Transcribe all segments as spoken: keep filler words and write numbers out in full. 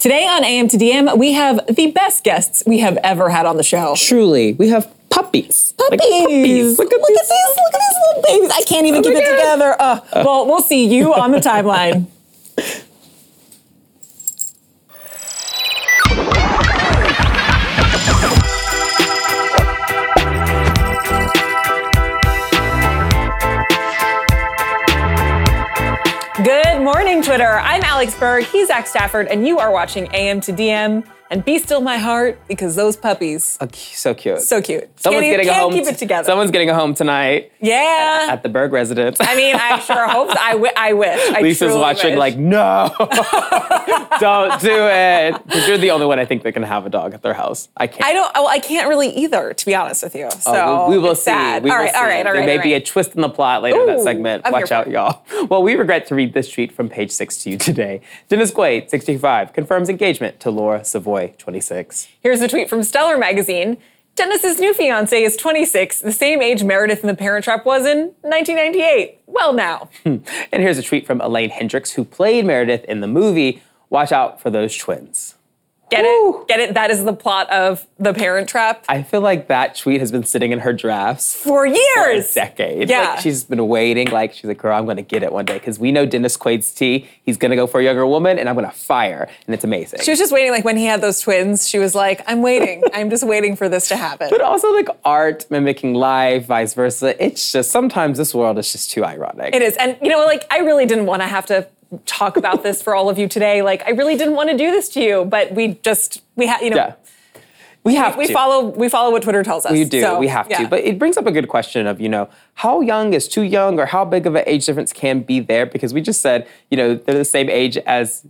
Today on A M to D M, we have the best guests we have ever had on the show. Truly. We have puppies. Puppies. Like puppies. Look, at, look these. at these. Look at these little babies. I can't even oh keep it God. together. Uh, uh. Well, we'll see you on the timeline. Good morning, Twitter. I'm Alex Berg, he's Zach Stafford, and you are watching A M to D M. And be still my heart, because those puppies. Oh, so cute. So cute. Someone's can't, getting a home. Keep it together. Someone's getting a home tonight. Yeah. At, at the Berg residence. I mean, I sure hope. I, w- I wish. I Lisa's watching wish. like, no. Don't do it. Because you're the only one I think that can have a dog at their house. I can't. I don't. Well, I can't really either, to be honest with you. So oh, we, we will it's see. Sad. We all will right, see. All right. All right. There may all right. be a twist in the plot later Ooh, in that segment. I'm Watch out, part. y'all. Well, we regret to read this tweet from Page Six to you today. Dennis Quaid, sixty-five, confirms engagement to Laura Savoy, twenty-six. Here's a tweet from Stellar magazine. Dennis's new fiancée is twenty-six, the same age Meredith in The Parent Trap was in nineteen ninety-eight. Well, now. And here's a tweet from Elaine Hendricks, who played Meredith in the movie. Watch out for those twins. Get Woo. it? Get it? That is the plot of The Parent Trap. I feel like that tweet has been sitting in her drafts for years. For a decade. Yeah. Like she's been waiting. Like, she's like, girl, I'm going to get it one day. Because we know Dennis Quaid's tea. He's going to go for a younger woman, and I'm going to fire. And it's amazing. She was just waiting. Like, when he had those twins, she was like, I'm waiting. I'm just waiting for this to happen. But also, like, art mimicking life, vice versa. It's just, sometimes this world is just too ironic. It is. And, you know, like, I really didn't want to have to talk about this for all of you today. Like, I really didn't want to do this to you, but we just, we have, you know. Yeah. We have we, to. We follow, we follow what Twitter tells us. We do. So, we have yeah. to. But it brings up a good question of, you know, how young is too young or how big of an age difference can be there? Because we just said, you know, they're the same age as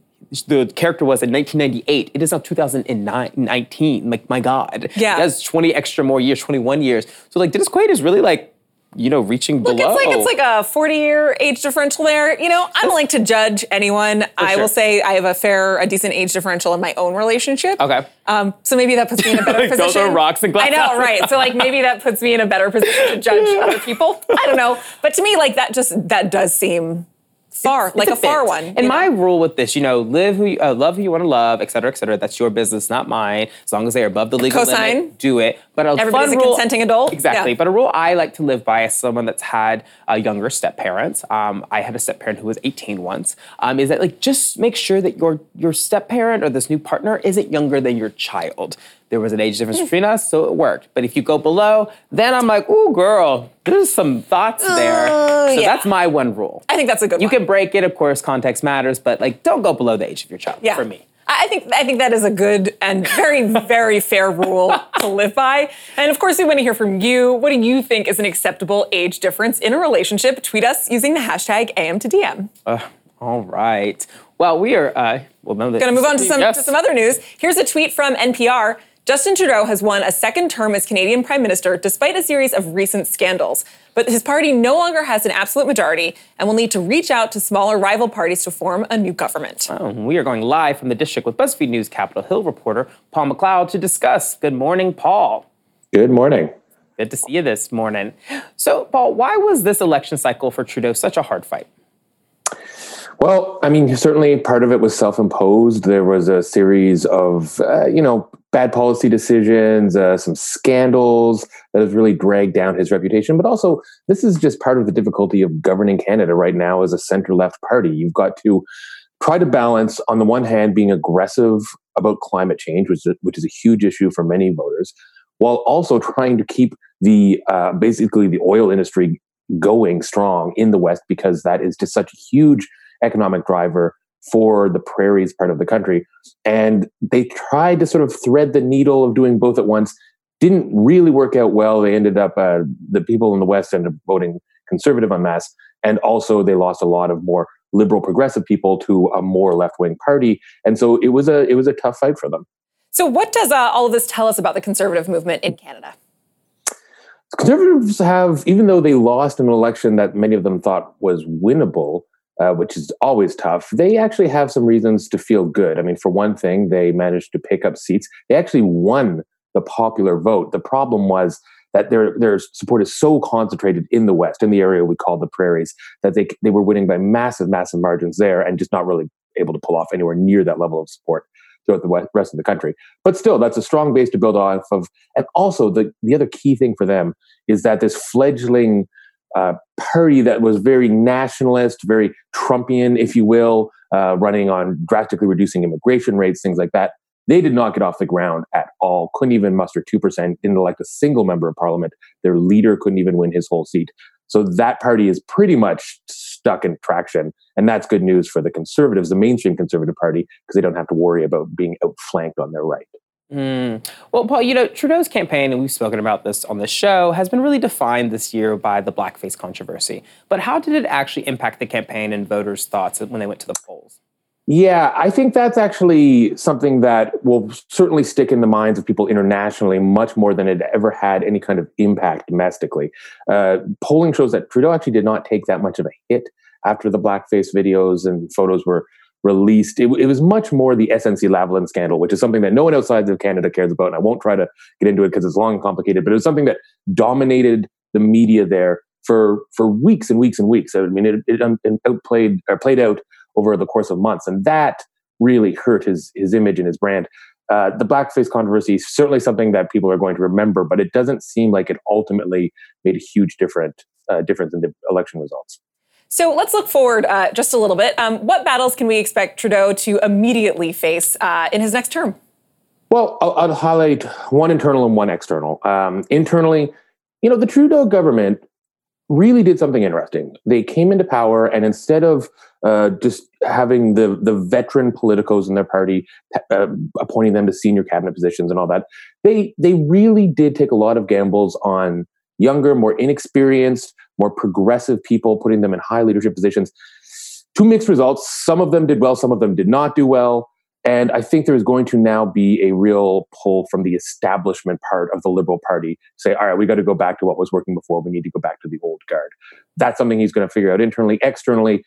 the character was in nineteen ninety-eight. It is now two thousand nineteen. Like, my God. Yeah. That's twenty extra more years, twenty-one years. So, like, Dennis Quaid is really, like, you know, reaching Look, below. Look, it's like it's like a forty-year age differential there. You know, I don't like to judge anyone. For I sure. will say I have a fair, a decent age differential in my own relationship. Okay. Um, so maybe that puts me in a better like position. Those are rocks and glass. I know, right? So like maybe that puts me in a better position to judge yeah. other people. I don't know, but to me, like that just that does seem far, it's, like it's a, a far one. And my know? rule with this, you know, live who, you, uh, love who you want to love, et cetera, et cetera. That's your business, not mine. As long as they are above the legal Cosign. limit, do it. But a Everybody's fun a rule, consenting adult. Exactly. Yeah. But a rule I like to live by as someone that's had uh, younger step parents. Um, I had a step parent who was eighteen once. Um, is that like just make sure that your your step parent or this new partner isn't younger than your child. There was an age difference between us, so it worked. But if you go below, then I'm like, ooh, girl, there's some thoughts there. Uh, so yeah. that's my one rule. I think that's a good one. You can break it, of course, context matters, but like, don't go below the age of your child yeah. for me. I think I think that is a good and very, very fair rule to live by. And of course, we want to hear from you. What do you think is an acceptable age difference in a relationship? Tweet us using the hashtag A M to D M. Uh, all right. Well, we are uh, well, going to move on to some, yes. to some other news. Here's a tweet from N P R. Justin Trudeau has won a second term as Canadian Prime Minister despite a series of recent scandals. But his party no longer has an absolute majority and will need to reach out to smaller rival parties to form a new government. Oh, we are going live from the district with BuzzFeed News Capitol Hill reporter Paul McLeod to discuss. Good morning, Paul. Good morning. Good to see you this morning. So, Paul, why was this election cycle for Trudeau such a hard fight? Well, I mean, certainly part of it was self-imposed. There was a series of, uh, you know, bad policy decisions, uh, some scandals that have really dragged down his reputation. But also, this is just part of the difficulty of governing Canada right now as a center-left party. You've got to try to balance, on the one hand, being aggressive about climate change, which is a, which is a huge issue for many voters, while also trying to keep the uh, basically the oil industry going strong in the West, because that is just such a huge economic driver for the prairies part of the country. And they tried to sort of thread the needle of doing both at once. Didn't really work out well. They ended up, uh, the people in the West ended up voting conservative en masse. And also they lost a lot of more liberal progressive people to a more left-wing party. And so it was a, it was a tough fight for them. So what does uh, all of this tell us about the conservative movement in Canada? Conservatives have, even though they lost an election that many of them thought was winnable, Uh, which is always tough, they actually have some reasons to feel good. I mean, for one thing, they managed to pick up seats. They actually won the popular vote. The problem was that their their support is so concentrated in the West, in the area we call the prairies, that they they were winning by massive, massive margins there and just not really able to pull off anywhere near that level of support throughout the rest of the country. But still, that's a strong base to build off of. And also, the, the other key thing for them is that this fledgling uh, party that was very nationalist, very Trumpian, if you will, uh, running on drastically reducing immigration rates, things like that, they did not get off the ground at all, couldn't even muster two percent, didn't elect a single member of parliament. Their leader couldn't even win his whole seat. So that party is pretty much stuck in traction. And that's good news for the Conservatives, the mainstream Conservative Party, because they don't have to worry about being outflanked on their right. Mm. Well, Paul, you know, Trudeau's campaign, and we've spoken about this on this show, has been really defined this year by the blackface controversy. But how did it actually impact the campaign and voters' thoughts when they went to the polls? Yeah, I think that's actually something that will certainly stick in the minds of people internationally much more than it ever had any kind of impact domestically. Uh, polling shows that Trudeau actually did not take that much of a hit after the blackface videos and photos were released. It, it was much more the S N C-Lavalin scandal, which is something that no one outside of Canada cares about, and I won't try to get into it because it's long and complicated, but it was something that dominated the media there for, for weeks and weeks and weeks. I mean, it, it, it outplayed or played out over the course of months. And that really hurt his his image and his brand. Uh, the blackface controversy is certainly something that people are going to remember, but it doesn't seem like it ultimately made a huge different, uh, difference in the election results. So let's look forward uh, just a little bit. Um, what battles can we expect Trudeau to immediately face uh, in his next term? Well, I'll, I'll highlight one internal and one external. Um, internally, you know, the Trudeau government really did something interesting. They came into power, and instead of uh, just having the the veteran politicos in their party uh, appointing them to senior cabinet positions and all that, they they really did take a lot of gambles on younger, more inexperienced, more progressive people, putting them in high leadership positions. Two mixed results. Some of them did well, some of them did not do well. And I think there's going to now be a real pull from the establishment part of the Liberal Party, say, all right, we got to go back to what was working before. We need to go back to the old guard. That's something he's going to figure out internally. Externally,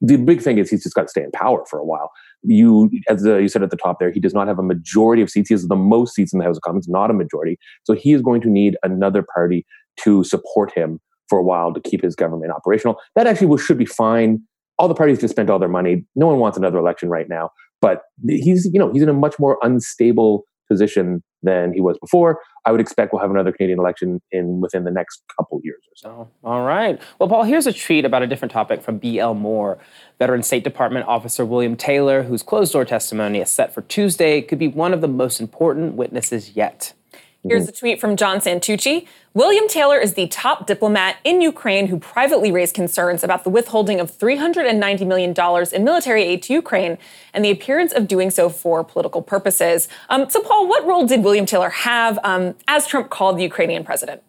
the big thing is he's just got to stay in power for a while. You, as the, you said at the top there, he does not have a majority of seats. He has the most seats in the House of Commons, not a majority. So he is going to need another party to support him for a while to keep his government operational. That actually should be fine. All the parties just spent all their money. No one wants another election right now. But he's, you know, he's in a much more unstable position than he was before. I would expect we'll have another Canadian election in within the next couple years or so. Oh, all right. Well, Paul, here's a tweet about a different topic from B L Moore. Veteran State Department Officer William Taylor, whose closed-door testimony is set for Tuesday, could be one of the most important witnesses yet. Here's a tweet from John Santucci. William Taylor is the top diplomat in Ukraine who privately raised concerns about the withholding of three hundred ninety million dollars in military aid to Ukraine and the appearance of doing so for political purposes. Um, so, Paul, what role did William Taylor have um, as Trump called the Ukrainian president?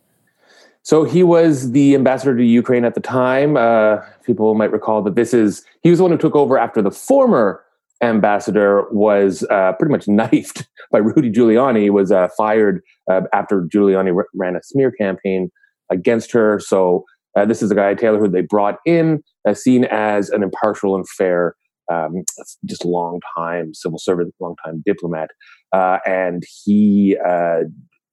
So he was the ambassador to Ukraine at the time. Uh, people might recall that this is, he was the one who took over after the former ambassador was uh, pretty much knifed by Rudy Giuliani, was uh, fired uh, after Giuliani r- ran a smear campaign against her. So uh, this is a guy, Taylor, who they brought in, uh, seen as an impartial and fair, um, just long-time civil servant, long-time diplomat. Uh, and he uh,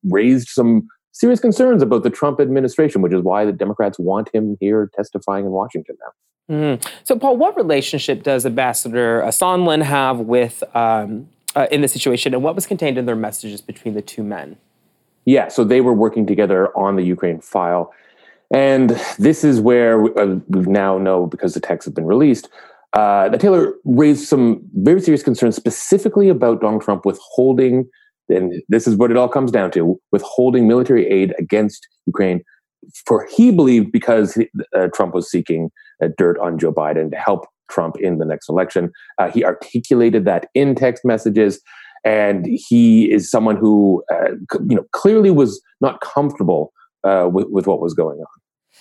raised some serious concerns about the Trump administration, which is why the Democrats want him here testifying in Washington now. Mm. So, Paul, what relationship does Ambassador Sondland have with um, uh, in this situation, and what was contained in their messages between the two men? Yeah, so they were working together on the Ukraine file, and this is where we, uh, we now know, because the texts have been released, uh, that Taylor raised some very serious concerns specifically about Donald Trump withholding, and this is what it all comes down to, withholding military aid against Ukraine, for he believed because uh, Trump was seeking uh, dirt on Joe Biden to help Trump in the next election. Uh, he articulated that in text messages, and he is someone who, uh, c- you know, clearly was not comfortable uh, with, with what was going on.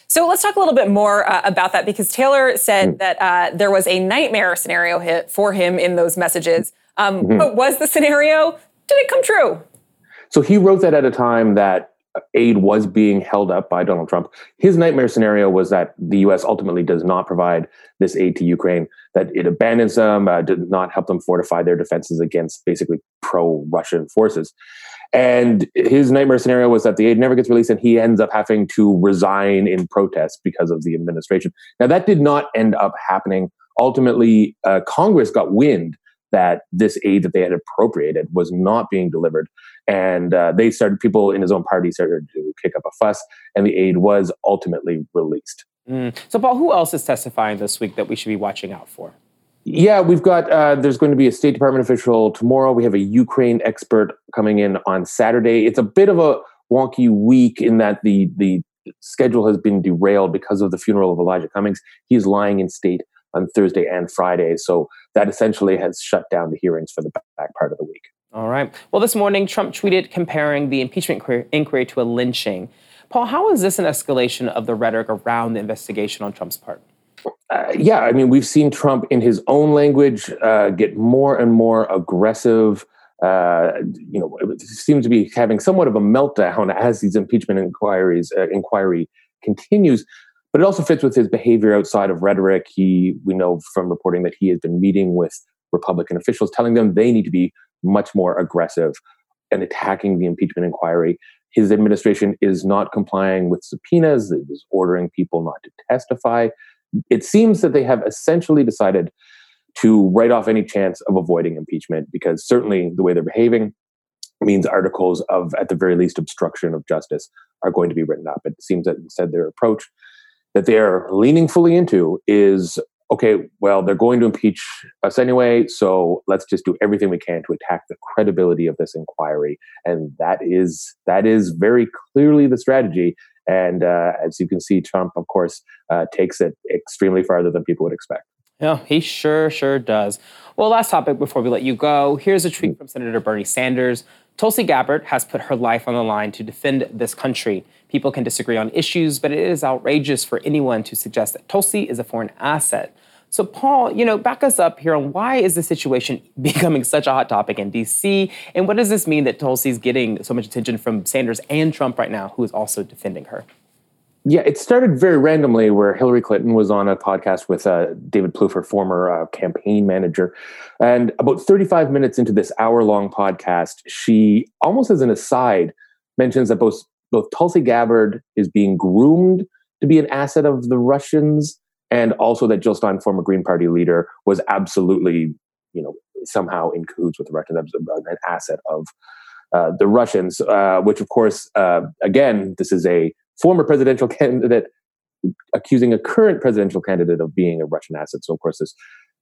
So let's talk a little bit more uh, about that, because Taylor said mm-hmm. that uh, there was a nightmare scenario hit for him in those messages. Um, mm-hmm. What was the scenario? Did it come true? So he wrote that at a time that aid was being held up by Donald Trump. His nightmare scenario was that the U S ultimately does not provide this aid to Ukraine, that it abandons them, uh, did not help them fortify their defenses against basically pro-Russian forces. And his nightmare scenario was that the aid never gets released and he ends up having to resign in protest because of the administration. Now, that did not end up happening. Ultimately, uh, Congress got wind that this aid that they had appropriated was not being delivered. And uh, they started, people in his own party started to kick up a fuss, and the aid was ultimately released. Mm. So, Paul, who else is testifying this week that we should be watching out for? Yeah, we've got, uh, there's going to be a State Department official tomorrow. We have a Ukraine expert coming in on Saturday. It's a bit of a wonky week in that the the schedule has been derailed because of the funeral of Elijah Cummings. He's lying in state on Thursday and Friday. So that essentially has shut down the hearings for the back part of the week. All right. Well, this morning, Trump tweeted comparing the impeachment inquiry to a lynching. Paul, how is this an escalation of the rhetoric around the investigation on Trump's part? Uh, yeah, I mean, we've seen Trump in his own language uh, get more and more aggressive. Uh, you know, it seems to be having somewhat of a meltdown as these impeachment inquiries uh, inquiry continues. But it also fits with his behavior outside of rhetoric. He, we know from reporting that he has been meeting with Republican officials, telling them they need to be much more aggressive and attacking the impeachment inquiry. His administration is not complying with subpoenas. It is ordering people not to testify. It seems that they have essentially decided to write off any chance of avoiding impeachment, because certainly the way they're behaving means articles of, at the very least, obstruction of justice are going to be written up. It seems that instead their approach that they're leaning fully into is, okay, well, they're going to impeach us anyway, so let's just do everything we can to attack the credibility of this inquiry. And that is that is very clearly the strategy. And uh, as you can see, Trump, of course, uh, takes it extremely farther than people would expect. Yeah, he sure, sure does. Well, last topic before we let you go. Here's a tweet from Senator Bernie Sanders. Tulsi Gabbard has put her life on the line to defend this country. People can disagree on issues, but it is outrageous for anyone to suggest that Tulsi is a foreign asset. So, Paul, you know, back us up here on why is the situation becoming such a hot topic in D C? And what does this mean that Tulsi's getting so much attention from Sanders and Trump right now, who is also defending her? Yeah, it started very randomly where Hillary Clinton was on a podcast with uh, David Plouffe, former uh, campaign manager. And about thirty-five minutes into this hour-long podcast, she, almost as an aside, mentions that both, both Tulsi Gabbard is being groomed to be an asset of the Russians, and also that Jill Stein, former Green Party leader, was absolutely, you know, somehow in cahoots with the Russians, an asset of uh, the Russians, uh, which, of course, uh, again, this is a former presidential candidate accusing a current presidential candidate of being a Russian asset. So, of course, this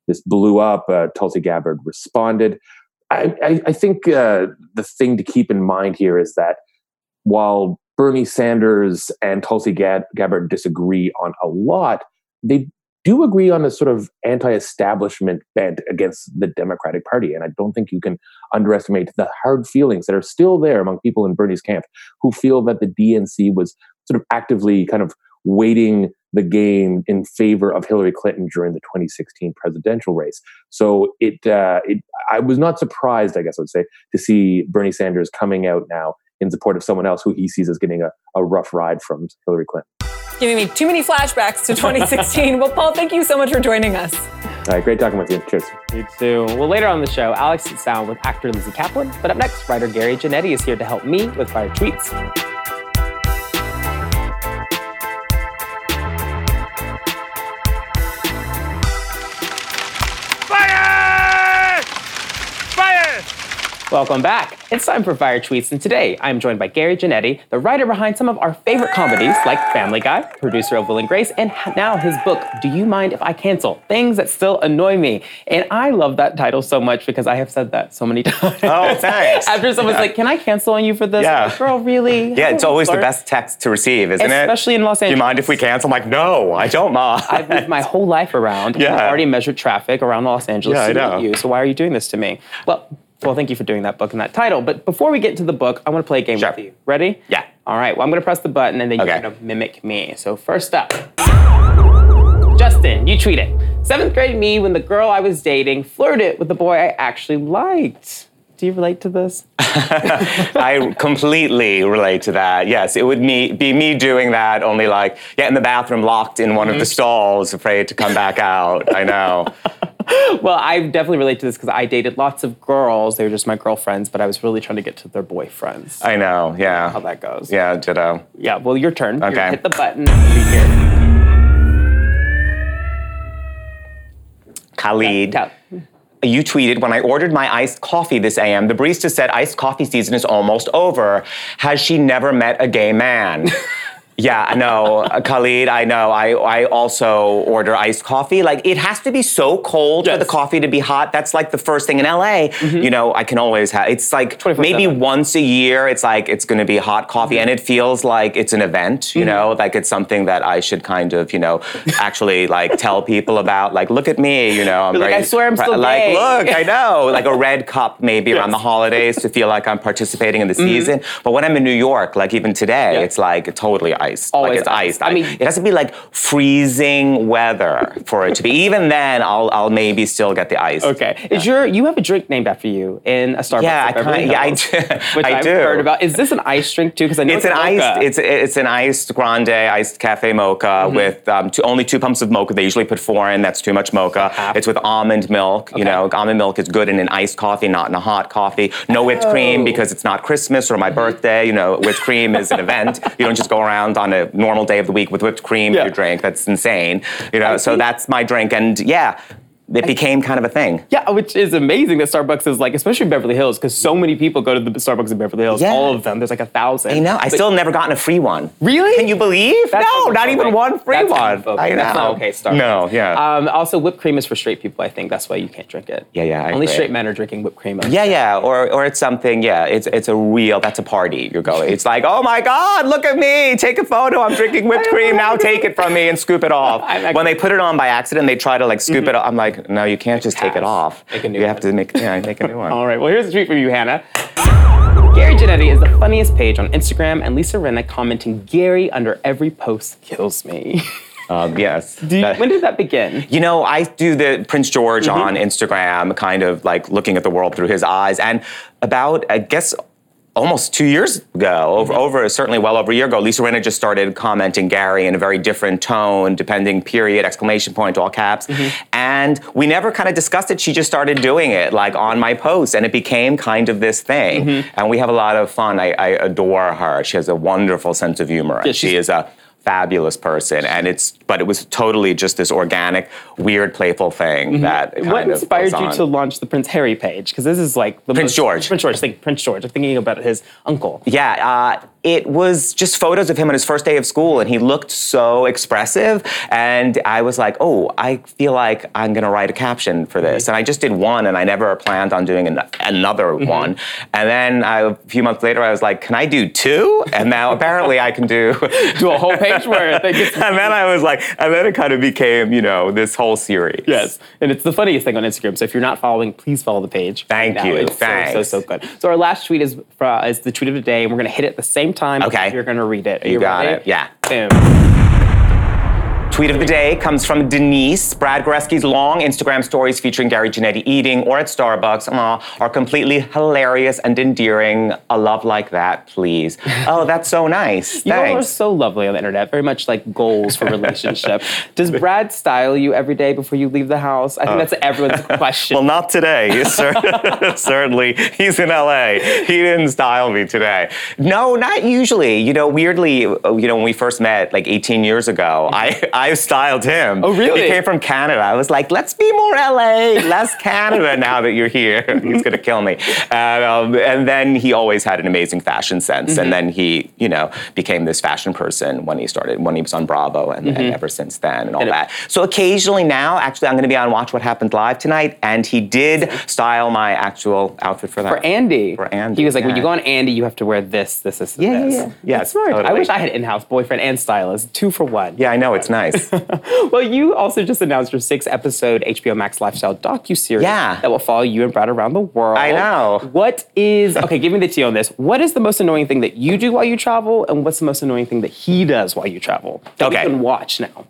this blew up. Uh, Tulsi Gabbard responded. I, I, I think uh, the thing to keep in mind here is that while Bernie Sanders and Tulsi Gabbard disagree on a lot, they do agree on a sort of anti-establishment bent against the Democratic Party. And I don't think you can underestimate the hard feelings that are still there among people in Bernie's camp who feel that the D N C was sort of actively kind of weighting the game in favor of Hillary Clinton during the twenty sixteen presidential race. So it, uh, it, I was not surprised, I guess I would say, to see Bernie Sanders coming out now in support of someone else who he sees as getting a, a rough ride from Hillary Clinton. Giving me too many flashbacks to twenty sixteen. Well, Paul, thank you so much for joining us. All right, great talking with you. Cheers. You too. Well, later on the show, Alex sits down with actor Lizzie Caplan. But up next, writer Gary Janetti is here to help me with fire tweets. Welcome back. It's time for Fire Tweets, and today I'm joined by Gary Janetti, the writer behind some of our favorite comedies like Family Guy, producer of Will and Grace, and now his book, Do You Mind If I Cancel? Things That Still Annoy Me. And I love that title so much because I have said that so many times. Oh, thanks. After someone's yeah. like, can I cancel on you for this? Yeah. Like, girl, really? Yeah, it's always start? the best text to receive, isn't Especially it? Especially in Los Angeles. Do you mind if we cancel? I'm like, no, I don't mind. I've moved my whole life around. Yeah. And I've already measured traffic around Los Angeles yeah, to I meet know. you, so why are you doing this to me? Well. Well, thank you for doing that book and that title. But before we get to the book, I want to play a game sure. with you. Ready? Yeah. All right. Well, I'm going to press the button, and then you're okay. going to mimic me. So first up, Justin, you tweet it. Seventh grade me when the girl I was dating flirted with the boy I actually liked. Do you relate to this? I completely relate to that. Yes, it would me, be me doing that, only like, yeah, in the bathroom, locked in one mm-hmm. of the stalls, afraid to come back out. I know. Well, I definitely relate to this because I dated lots of girls. They were just my girlfriends, but I was really trying to get to their boyfriends. I know, yeah. I know how that goes. Yeah, ditto. Yeah, well, your turn. Okay. You're, hit the button. Khalid. Yeah, yeah. You tweeted, when I ordered my iced coffee this A M, the barista said iced coffee season is almost over. Has she never met a gay man? Yeah, I know. Khalid, I know. I, I also order iced coffee. Like, it has to be so cold yes. for the coffee to be hot. That's like the first thing in L A. Mm-hmm. You know, I can always have, it's like twenty-four seven. Maybe once a year, it's like, it's going to be hot coffee. Mm-hmm. And it feels like it's an event, you mm-hmm. know, like it's something that I should kind of, you know, actually like tell people about. Like, look at me, you know. I'm very, like, I swear I'm still like, gay. Like, look, I know. Like a red cup maybe yes. around the holidays to feel like I'm participating in the mm-hmm. season. But when I'm in New York, like even today, yeah. it's like totally ice. Iced. Always like it's iced. iced. I mean, it has to be like freezing weather for it to be. Even then, I'll I'll maybe still get the ice. Okay. Is yeah. your you have a drink named after you in a Starbucks? Yeah, I kind yeah, I do. Which I I've do. heard about. Is this an iced drink too? Because I know it's, it's an mocha. iced. It's it's an iced grande, iced cafe mocha mm-hmm. with um, two, only two pumps of mocha. They usually put four in. That's too much mocha. Half. It's with almond milk. Okay. You know, almond milk is good in an iced coffee, not in a hot coffee. No oh. whipped cream because it's not Christmas or my birthday. You know, whipped cream is an event. You don't just go around on a normal day of the week with whipped cream yeah. you drink. That's insane. You know, I so think- that's my drink. And yeah, it became kind of a thing. Yeah, which is amazing that Starbucks is like, especially in Beverly Hills, because so many people go to the Starbucks in Beverly Hills. Yeah. All of them. There's like a thousand. I know. But I still never gotten a free one. Really? Can you believe? That's no, not even one free That's one. I know. That's not okay, Starbucks. No, yeah. Um, also, whipped cream is for straight people, I think. That's why you can't drink it. Yeah, yeah. I Only agree. Straight men are drinking whipped cream. Yeah, yeah. Or or it's something, yeah. It's it's a real, that's a party you're going. It's like, oh my God, look at me. Take a photo. I'm drinking whipped cream. Now take it from me and scoop it off. When they put it on by accident, they try to like scoop mm-hmm. it off. I'm like, no, you can't just take it off. Make a new you one. have to make, yeah, make a new one. All right, well, here's a tweet from you, Hannah. Gary Janetti is the funniest page on Instagram, and Lisa Rinna commenting, Gary under every post kills me. Um, yes. Do you, that, when did that begin? You know, I do the Prince George mm-hmm. on Instagram, kind of like looking at the world through his eyes, and about, I guess, almost two years ago, over, mm-hmm. over certainly well over a year ago, Lisa Rinna just started commenting Gary in a very different tone, depending, period, exclamation point, all caps. Mm-hmm. And we never kind of discussed it. She just started doing it, like, on my posts, and it became kind of this thing. Mm-hmm. And we have a lot of fun. I, I adore her. She has a wonderful sense of humor. Yeah, she is a fabulous person, and it's but it was totally just this organic, weird, playful thing mm-hmm. that kind What inspired of you to launch the Prince Harry page? Because this is like the Prince most, George. Prince George. Think Prince George. I'm thinking about his uncle. Yeah. Uh, It was just photos of him on his first day of school, and he looked so expressive. And I was like, oh, I feel like I'm going to write a caption for this. And I just did one, and I never planned on doing an- another mm-hmm. one. And then I, a few months later, I was like, can I do two? And now apparently I can do... do a whole page worth. And then I was like, and then it kind of became, you know, this whole series. Yes, and it's the funniest thing on Instagram. So if you're not following, please follow the page. Thank right you. It's Thanks. So, so, so good. So our last tweet is, uh, is the tweet of the day, and we're going to hit it the same time. Okay. You're going to read it. Are you, you got ready? It. Yeah. Boom. Tweet of the day comes from Denise. Brad Goreski's long Instagram stories featuring Gary Janetti eating or at Starbucks uh, are completely hilarious and endearing. A love like that, please. Oh, that's so nice. You all are so lovely on the internet. Very much like goals for relationship. Does Brad style you every day before you leave the house? I think uh, that's everyone's question. Well, not today. Certainly. He's in L A. He didn't style me today. No, not usually. You know, weirdly, you know, when we first met like eighteen years ago, I, I I styled him. Oh, really? He came from Canada. I was like, let's be more L A, less Canada now that you're here. He's going to kill me. And, um, and then he always had an amazing fashion sense. Mm-hmm. And then he, you know, became this fashion person when he started, when he was on Bravo and, mm-hmm. and ever since then and all and that. It, so occasionally now, actually, I'm going to be on Watch What Happened Live tonight. And he did style my actual outfit for that. For Andy. For Andy. He was like, yeah. when you go on Andy, you have to wear this, this, this, yeah, this. Yeah, yeah. yeah That's smart. Totally. I wish I had an in-house boyfriend and stylist. Two for one. Yeah, I know. It's nice. Well, you also just announced your sixth episode H B O Max lifestyle docuseries yeah. that will follow you and Brad around the world. I know. What is, okay, give me the tea on this. What is the most annoying thing that you do while you travel, and what's the most annoying thing that he does while you travel? That okay. we can watch now.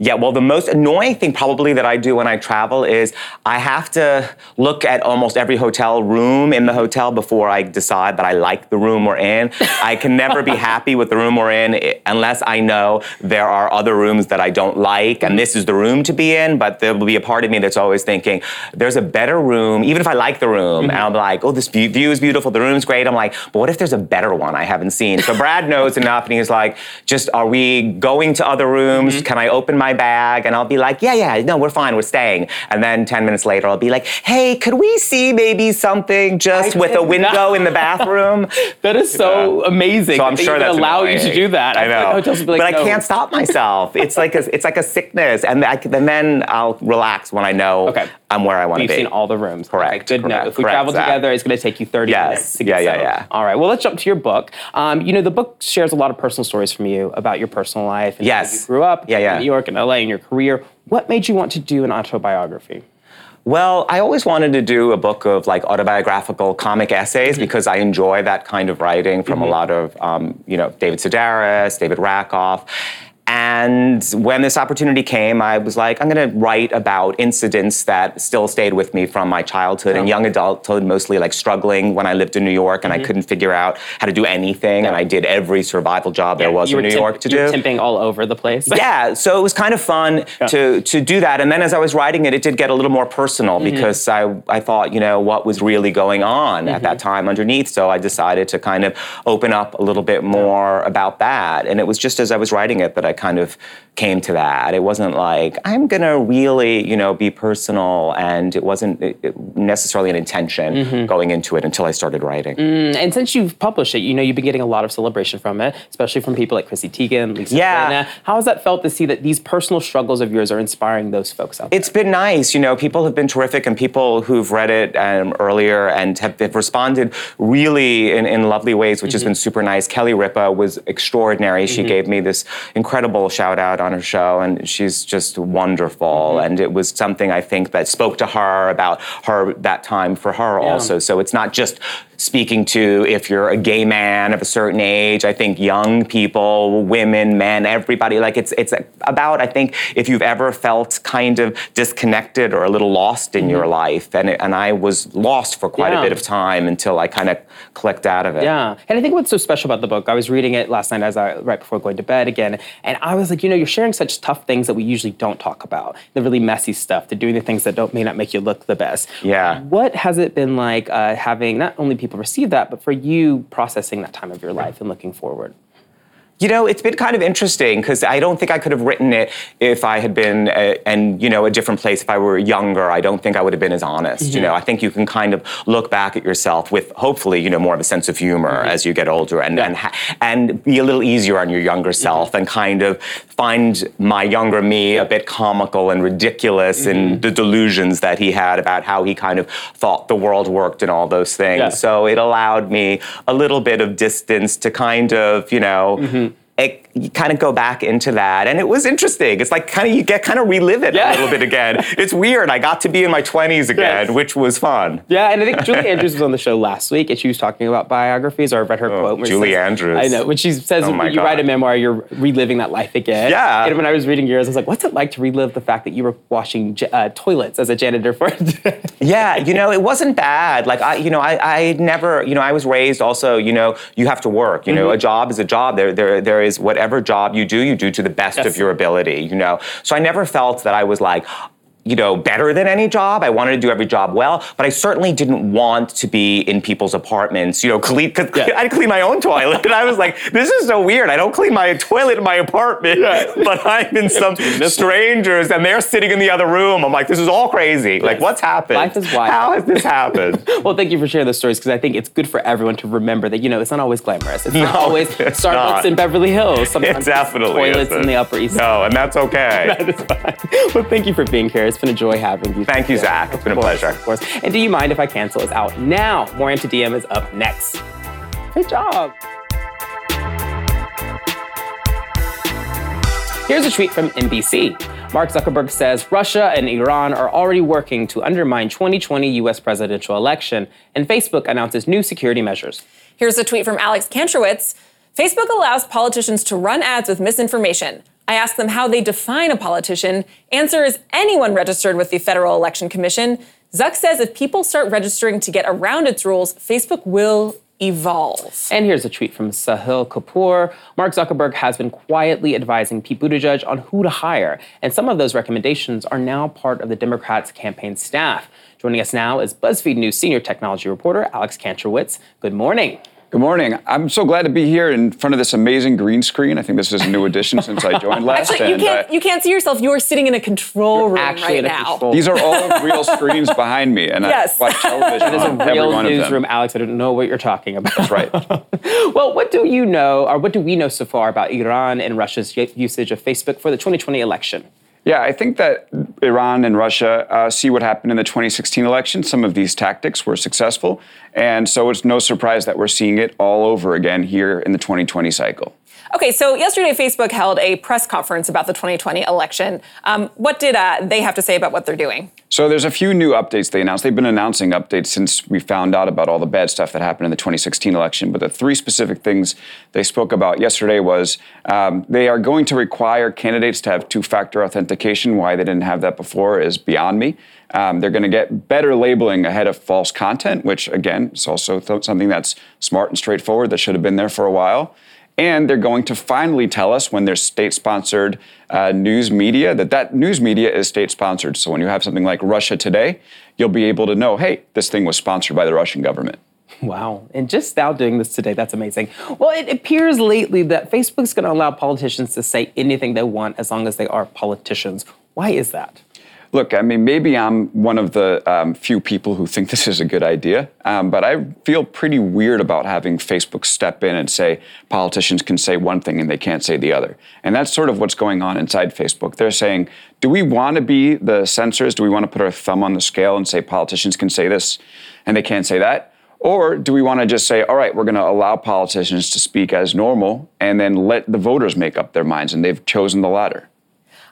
Yeah, well, the most annoying thing probably that I do when I travel is I have to look at almost every hotel room in the hotel before I decide that I like the room we're in. I can never be happy with the room we're in unless I know there are other rooms that I don't like, and this is the room to be in, but there will be a part of me that's always thinking, there's a better room, even if I like the room, mm-hmm. and I'm like, oh, this view is beautiful, the room's great. I'm like, but what if there's a better one I haven't seen? So Brad knows enough, and he's like, just, are we going to other rooms? Mm-hmm. Can I open my my bag, and I'll be like, yeah, yeah, no, we're fine, we're staying. And then ten minutes later, I'll be like, hey, could we see maybe something just I with a window not. in the bathroom? That is so yeah. amazing. So I'm sure that's allow annoying. you to do that. I know. I like, oh, like, but no. I can't stop myself. It's like a, it's like a sickness. And, I, and then I'll relax when I know okay. I'm where I want to be. You've seen all the rooms. Correct. Okay, good note. If we Correct. travel Zach. together, it's going to take you thirty yes. minutes to get yeah, yeah, yeah. All right. Well, let's jump to your book. Um, you know, the book shares a lot of personal stories from you about your personal life and yes. how you grew up yeah, yeah. in New York and L A and your career. What made you want to do an autobiography? Well, I always wanted to do a book of like autobiographical comic essays mm-hmm. because I enjoy that kind of writing from mm-hmm. a lot of, um, you know, David Sedaris, David Rakoff. And when this opportunity came, I was like, I'm going to write about incidents that still stayed with me from my childhood yeah. and young adulthood, mostly like struggling when I lived in New York and mm-hmm. I couldn't figure out how to do anything. Yeah. And I did every survival job yeah, there was in New temp- York to you do. You were temping all over the place. Yeah. So it was kind of fun yeah. to to do that. And then as I was writing it, it did get a little more personal mm-hmm. because I, I thought, you know, what was really going on mm-hmm. at that time underneath. So I decided to kind of open up a little bit more yeah. about that. And it was just as I was writing it that I kind of came to that. It wasn't like, I'm going to really, you know, be personal. And it wasn't it, it necessarily an intention mm-hmm. going into it until I started writing. Mm, and since you've published it, you know, you've been getting a lot of celebration from it, especially from people like Chrissy Teigen, Lisa yeah. Rinna. How has that felt to see that these personal struggles of yours are inspiring those folks out there? It's been nice. You know, people have been terrific, and people who've read it um, earlier and have, have responded really in, in lovely ways, which mm-hmm. has been super nice. Kelly Ripa was extraordinary. She mm-hmm. gave me this incredible shout out on her show, and she's just wonderful. Mm-hmm. And it was something I think that spoke to her about her that time for her yeah. also. So it's not just speaking to if you're a gay man of a certain age. I think young people, women, men, everybody. Like it's it's about, I think, if you've ever felt kind of disconnected or a little lost in mm-hmm. your life. And it, and I was lost for quite yeah. a bit of time until I kind of clicked out of it. Yeah. And I think what's so special about the book, I was reading it last night as I right before going to bed again, and I was like, you know, you're sharing such tough things that we usually don't talk about. The really messy stuff, the doing the things that don't may not make you look the best. Yeah. What has it been like uh, having not only people receive that, but for you processing that time of your life and looking forward? You know, it's been kind of interesting because I don't think I could have written it if I had been, a, and you know, a different place. If I were younger, I don't think I would have been as honest. Mm-hmm. You know, I think you can kind of look back at yourself with, hopefully, you know, more of a sense of humor mm-hmm. as you get older, and yeah. and ha- and be a little easier on your younger self, mm-hmm. and kind of find my younger me a bit comical and ridiculous, mm-hmm. and the delusions that he had about how he kind of thought the world worked and all those things. Yeah. So it allowed me a little bit of distance to kind of, you know. Mm-hmm. It, you kind of go back into that, and it was interesting. It's like kind of you get kind of relive it yeah. a little bit again. It's weird. I got to be in my twenties again, yes. which was fun. Yeah, and I think Julie Andrews was on the show last week, and she was talking about biographies, or I read her oh, quote. Where Julie says, Andrews. I know. When she says, oh when you God. write a memoir, you're reliving that life again. Yeah. And when I was reading yours, I was like, what's it like to relive the fact that you were washing uh, toilets as a janitor for a Yeah, you know, it wasn't bad. Like, I, you know, I I never, you know, I was raised also, you know, you have to work. You mm-hmm. know, a job is a job. There, there, there is whatever job you do, you do to the best yes. of your ability, you know. So I never felt that I was like, you know, better than any job. I wanted to do every job well, but I certainly didn't want to be in people's apartments, you know, clean, because yeah. I'd clean my own toilet. And I was like, this is so weird. I don't clean my toilet in my apartment, yeah. but I'm in some strangers and they're sitting in the other room. I'm like, this is all crazy. Yes. Like, what's happened? Life is wild. How has this happened? Well, thank you for sharing those stories, because I think it's good for everyone to remember that, you know, it's not always glamorous. It's no, not always it's Starbucks not. in Beverly Hills. Sometimes toilets isn't. in the Upper East Side. No, and that's okay. That is fine. Well, thank you for being here. It's been a joy having you. Thank you, Zach. It's been a pleasure. Of course. And Do You Mind If I Cancel is out now. More Am to D M is up next. Good job. Here's a tweet from N B C. Mark Zuckerberg says Russia and Iran are already working to undermine twenty twenty U S presidential election, and Facebook announces new security measures. Here's a tweet from Alex Kantrowitz. Facebook allows politicians to run ads with misinformation. I asked them how they define a politician. Answer is anyone registered with the Federal Election Commission. Zuck says if people start registering to get around its rules, Facebook will evolve. And here's a tweet from Sahil Kapoor. Mark Zuckerberg has been quietly advising Pete Buttigieg on who to hire, and some of those recommendations are now part of the Democrats' campaign staff. Joining us now is BuzzFeed News senior technology reporter Alex Kantrowitz. Good morning. Good morning. I'm so glad to be here in front of this amazing green screen. I think this is a new addition since I joined last. Actually, you can't, I, you can't see yourself. You are sitting in a control room right now. These are all real screens behind me, and yes. I watch television. It is a real newsroom, Alex. I don't know what you're talking about. That's right. Well, what do you know, or what do we know so far about Iran and Russia's usage of Facebook for the twenty twenty election? Yeah, I think that Iran and Russia uh, see what happened in the twenty sixteen election. Some of these tactics were successful. And so it's no surprise that we're seeing it all over again here in the twenty twenty cycle. Okay, so yesterday Facebook held a press conference about the twenty twenty election. Um, what did uh, they have to say about what they're doing? So there's a few new updates they announced. They've been announcing updates since we found out about all the bad stuff that happened in the twenty sixteen election. But the three specific things they spoke about yesterday was um, they are going to require candidates to have two-factor authentication. Why they didn't have that before is beyond me. Um, they're going to get better labeling ahead of false content, which, again, is also th- something that's smart and straightforward that should have been there for a while. And they're going to finally tell us when there's state-sponsored uh, news media, that that news media is state-sponsored. So when you have something like Russia Today, you'll be able to know, hey, this thing was sponsored by the Russian government. Wow. And just now doing this today, that's amazing. Well, it appears lately that Facebook's going to allow politicians to say anything they want as long as they are politicians. Why is that? Look, I mean, maybe I'm one of the um, few people who think this is a good idea, um, but I feel pretty weird about having Facebook step in and say politicians can say one thing and they can't say the other. And that's sort of what's going on inside Facebook. They're saying, do we want to be the censors? Do we want to put our thumb on the scale and say politicians can say this and they can't say that? Or do we want to just say, all right, we're going to allow politicians to speak as normal and then let the voters make up their minds? And they've chosen the latter.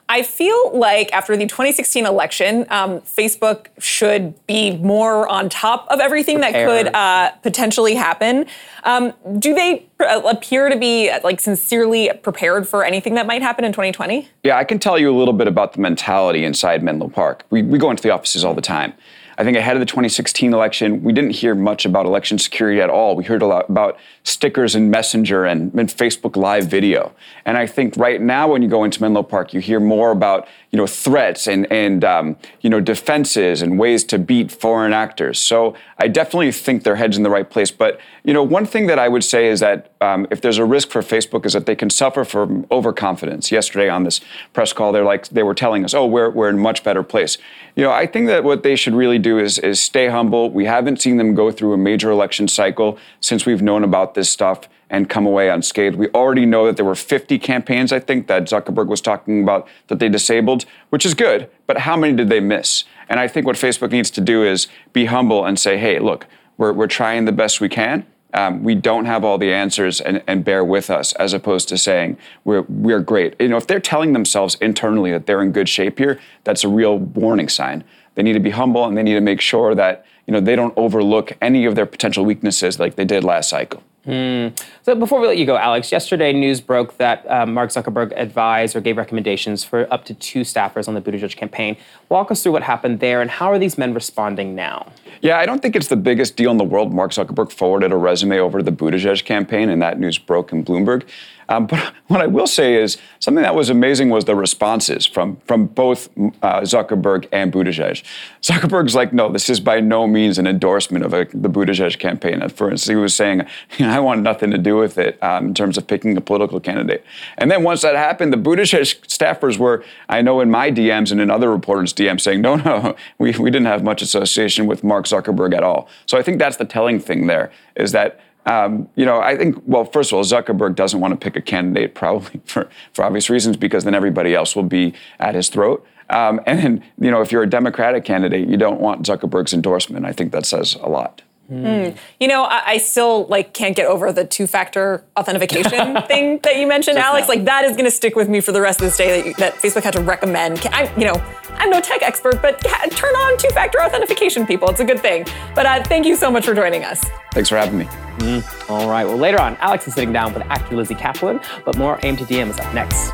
I feel like after the twenty sixteen election, um, Facebook should be more on top of everything Prepared. that could uh, potentially happen. Um, do they appear to be like sincerely prepared for anything that might happen in twenty twenty? Yeah, I can tell you a little bit about the mentality inside Menlo Park. We, we go into the offices all the time. I think ahead of the twenty sixteen election, we didn't hear much about election security at all. We heard a lot about stickers and Messenger and, and Facebook Live video. And I think right now when you go into Menlo Park, you hear more about, you know, threats and, and um, you know, defenses and ways to beat foreign actors. So I definitely think their head's in the right place. But, you know, one thing that I would say is that um, if there's a risk for Facebook is that they can suffer from overconfidence. Yesterday on this press call, they're like, they were telling us, oh, we're, we're in a much better place. You know, I think that what they should really do is, is stay humble. We haven't seen them go through a major election cycle since we've known about this stuff and come away unscathed. We already know that there were fifty campaigns, I think, that Zuckerberg was talking about that they disabled, which is good, but how many did they miss? And I think what Facebook needs to do is be humble and say, hey, look, we're, we're trying the best we can. Um, we don't have all the answers and, and bear with us, as opposed to saying we're we're great. You know, if they're telling themselves internally that they're in good shape here, that's a real warning sign. They need to be humble and they need to make sure that, you know, they don't overlook any of their potential weaknesses like they did last cycle. Mm. So before we let you go, Alex, yesterday news broke that um, Mark Zuckerberg advised or gave recommendations for up to two staffers on the Buttigieg campaign. Walk us through what happened there and how are these men responding now? Yeah, I don't think it's the biggest deal in the world. Mark Zuckerberg forwarded a resume over to the Buttigieg campaign and that news broke in Bloomberg. Um, but what I will say is something that was amazing was the responses from, from both uh, Zuckerberg and Buttigieg. Zuckerberg's like, no, this is by no means an endorsement of a, the Buttigieg campaign. For instance, he was saying, you know, I want nothing to do with it um, in terms of picking a political candidate. And then once that happened, the Buttigieg staffers were, I know in my D Ms and in other reporters' D Ms saying, no, no, we, we didn't have much association with Mark Zuckerberg at all. So I think that's the telling thing there is that Um, you know, I think, well, first of all, Zuckerberg doesn't want to pick a candidate probably for, for obvious reasons, because then everybody else will be at his throat. Um, and then, you know, if you're a Democratic candidate, you don't want Zuckerberg's endorsement. I think that says a lot. Mm. You know, I, I still, like, can't get over the two-factor authentication thing that you mentioned, Just Alex. Not. Like, that is going to stick with me for the rest of this day that, you, that Facebook had to recommend. I, you know, I'm no tech expert, but turn on two-factor authentication, people. It's a good thing. But uh, thank you so much for joining us. Thanks for having me. Mm. All right. Well, later on, Alex is sitting down with actor Lizzie Caplan, but more A M to D M is up next.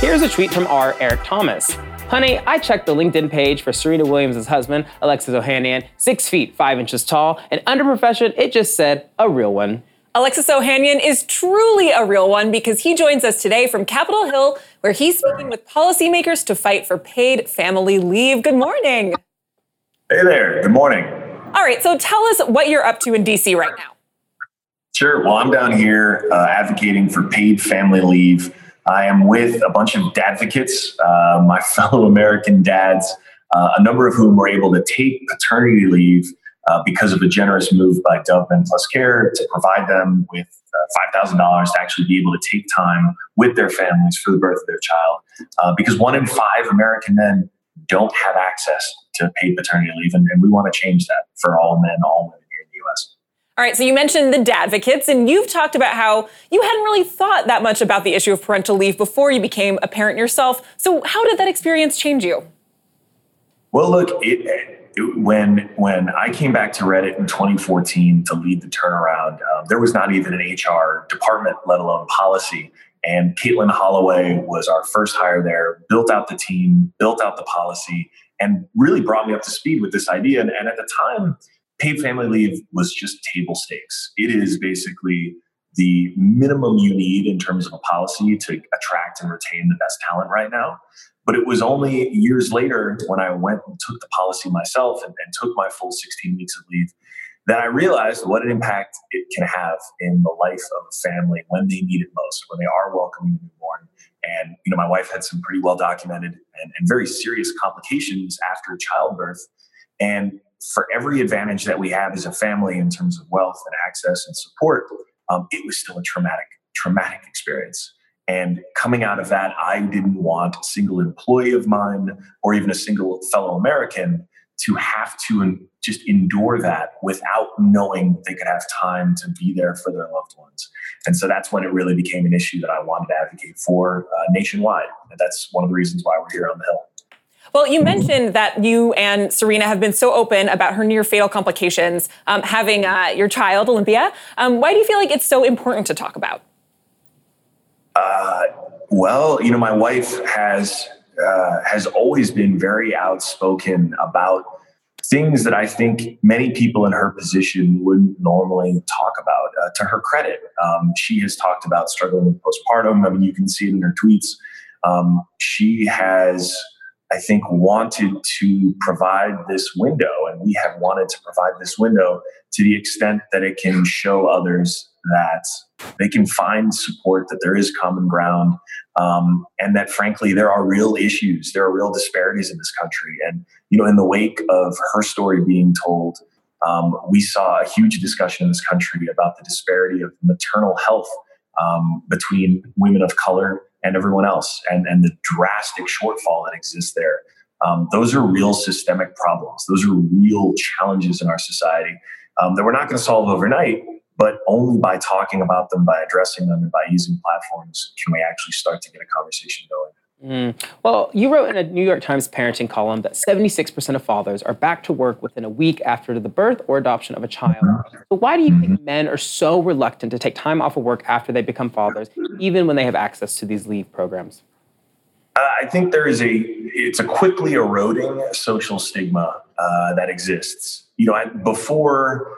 Here's a tweet from R. Eric Thomas. Honey, I checked the LinkedIn page for Serena Williams' husband, Alexis Ohanian, six feet, five inches tall, and under profession, it just said, a real one. Alexis Ohanian is truly a real one because he joins us today from Capitol Hill, where he's speaking with policymakers to fight for paid family leave. Good morning. Hey there. Good morning. All right, so tell us what you're up to in D C right now. Sure. Well, I'm down here uh, advocating for paid family leave. I am with a bunch of dadvocates, uh, my fellow American dads, uh, a number of whom were able to take paternity leave uh, because of a generous move by Dove Men Plus Care to provide them with uh, five thousand dollars to actually be able to take time with their families for the birth of their child. Uh, because one in five American men don't have access to paid paternity leave, and, and we want to change that for all men, all women here in the U S. All right, so you mentioned the dadvocates, and you've talked about how you hadn't really thought that much about the issue of parental leave before you became a parent yourself. So how did that experience change you? Well, look, it, it, when when I came back to Reddit in twenty fourteen to lead the turnaround, um, there was not even an H R department, let alone policy. And Caitlin Holloway was our first hire there, built out the team, built out the policy, and really brought me up to speed with this idea. And, and at the time, paid family leave was just table stakes. It is basically the minimum you need in terms of a policy to attract and retain the best talent right now. But it was only years later when I went and took the policy myself and, and took my full sixteen weeks of leave that I realized what an impact it can have in the life of a family when they need it most, when they are welcoming a newborn. And, you know, my wife had some pretty well-documented and, and very serious complications after childbirth. And for every advantage that we have as a family in terms of wealth and access and support, um, it was still a traumatic, traumatic experience. And coming out of that, I didn't want a single employee of mine or even a single fellow American to have to en- just endure that without knowing they could have time to be there for their loved ones. And so that's when it really became an issue that I wanted to advocate for uh, nationwide. And that's one of the reasons why we're here on the Hill. Well, you mentioned that you and Serena have been so open about her near-fatal complications, um, having uh, your child, Olympia. Um, why do you feel like it's so important to talk about? Uh, well, you know, my wife has uh, has always been very outspoken about things that I think many people in her position wouldn't normally talk about. Uh, to her credit, um, she has talked about struggling with postpartum. I mean, you can see it in her tweets. Um, she has... I think wanted to provide this window, and we have wanted to provide this window to the extent that it can show others that they can find support, that there is common ground, um, and that frankly, there are real issues, there are real disparities in this country. And, you know, in the wake of her story being told, um, we saw a huge discussion in this country about the disparity of maternal health um, between women of color and everyone else, and, and the drastic shortfall that exists there. Um, those are real systemic problems. Those are real challenges in our society um, that we're not going to solve overnight, but only by talking about them, by addressing them, and by using platforms can we actually start to get a conversation going. Mm. Well, you wrote in a New York Times parenting column that seventy-six percent of fathers are back to work within a week after the birth or adoption of a child. So why do you think men are so reluctant to take time off of work after they become fathers, even when they have access to these leave programs? Uh, I think there is a, it's a quickly eroding social stigma uh, that exists. You know, I, before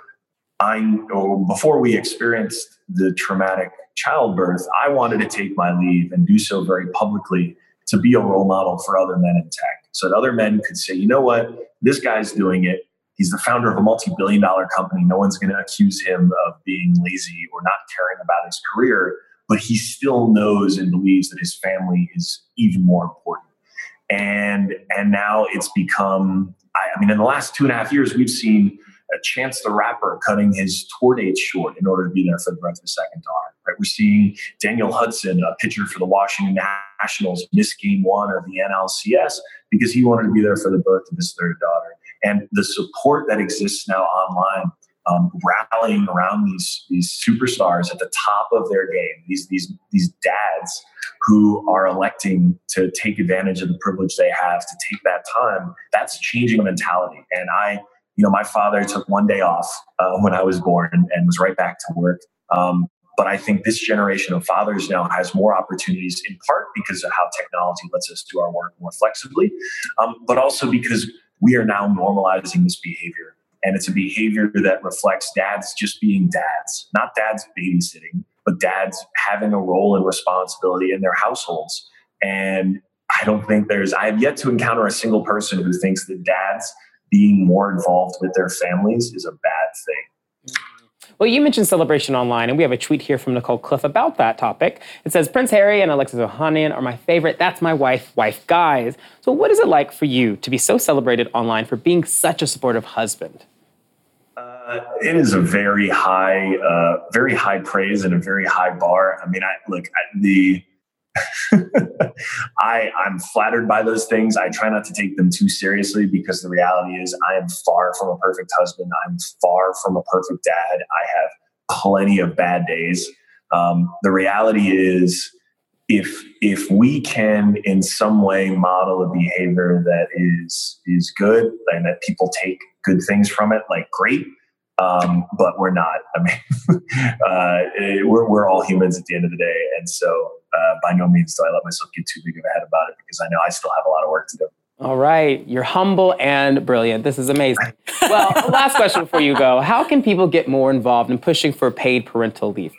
I, or before we experienced the traumatic childbirth, I wanted to take my leave and do so very publicly to be a role model for other men in tech. So that other men could say, you know what, this guy's doing it. He's the founder of a multi-billion dollar company. No one's going to accuse him of being lazy or not caring about his career, but he still knows and believes that his family is even more important. And, and now it's become, I, I mean, in the last two and a half years, we've seen Chance the Rapper cutting his tour dates short in order to be there for the birth of his second daughter. Right? We're seeing Daniel Hudson, a pitcher for the Washington Nationals, miss game one of the N L C S because he wanted to be there for the birth of his third daughter. And the support that exists now online, um, rallying around these, these superstars at the top of their game, these, these, these dads who are electing to take advantage of the privilege they have to take that time, that's changing mentality. And I... You know, my father took one day off uh, when I was born and, and was right back to work. Um, but I think this generation of fathers now has more opportunities, in part because of how technology lets us do our work more flexibly, um, but also because we are now normalizing this behavior. And it's a behavior that reflects dads just being dads, not dads babysitting, but dads having a role and responsibility in their households. And I don't think there's, I have yet to encounter a single person who thinks that dads being more involved with their families is a bad thing. Mm-hmm. Well, you mentioned celebration online, and we have a tweet here from Nicole Cliff about that topic. It says, Prince Harry and Alexis Ohanian are my favorite. That's my wife, wife guys. So what is it like for you to be so celebrated online for being such a supportive husband? Uh, it is a very high, uh, very high praise and a very high bar. I mean, I look, I, the... I, I'm flattered by those things. I try not to take them too seriously because the reality is I am far from a perfect husband. I'm far from a perfect dad. I have plenty of bad days. Um, the reality is if if we can in some way model a behavior that is is good and that people take good things from it, like great. Um, but we're not. I mean, uh, it, we're we're all humans at the end of the day, and so uh, by no means do I let myself get too big of a head about it because I know I still have a lot of work to do. All right, you're humble and brilliant. This is amazing. Well, last question before you go: how can people get more involved in pushing for paid parental leave?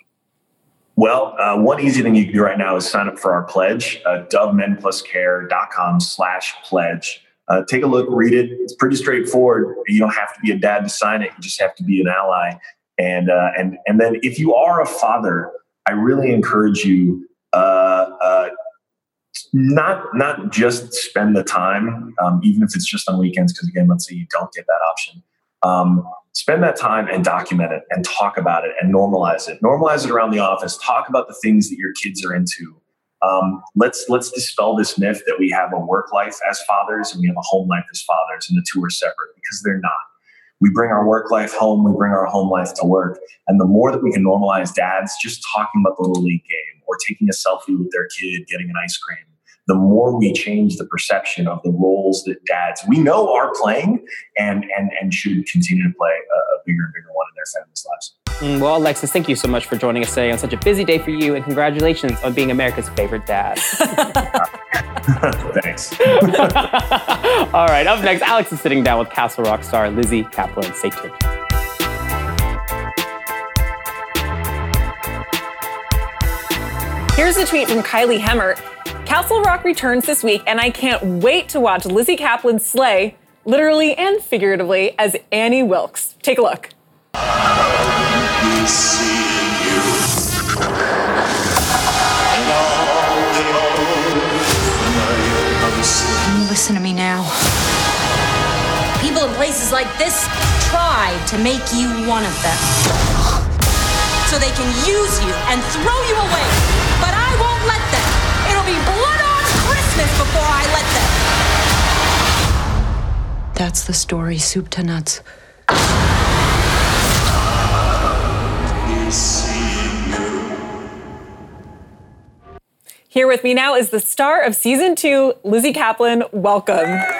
Well, uh, one easy thing you can do right now is sign up for our pledge, uh, dove men plus care dot com slash pledge. Uh, take a look, read it. It's pretty straightforward. You don't have to be a dad to sign it. You just have to be an ally. And uh, and and then if you are a father, I really encourage you uh, uh, not not just spend the time, um, even if it's just on weekends, because again, let's say you don't get that option. Um, spend that time and document it and talk about it and normalize it. Normalize it around the office. Talk about the things that your kids are into. Um, let's let's dispel this myth that we have a work life as fathers and we have a home life as fathers and the two are separate, because they're not. We bring our work life home, we bring our home life to work. And the more that we can normalize dads just talking about the Little League game or taking a selfie with their kid, getting an ice cream, the more we change the perception of the roles that dads we know are playing and and and should continue to play a, a bigger and bigger one in their families' lives. Well, Alexis, thank you so much for joining us today on such a busy day for you, and congratulations on being America's favorite dad. Thanks. All right, up next, Alex is sitting down with Castle Rock star Lizzie Caplan. Stay tuned. Here's a tweet from Kylie Hemmert. Castle Rock returns this week, and I can't wait to watch Lizzie Caplan slay, literally and figuratively, as Annie Wilkes. Take a look. Can you listen to me now? People in places like this try to make you one of them, so they can use you and throw you away. But I won't let them. It'll be blood on Christmas before I let them. That's the story, soup to nuts. Here with me now is the star of season two, Lizzie Caplan. Welcome.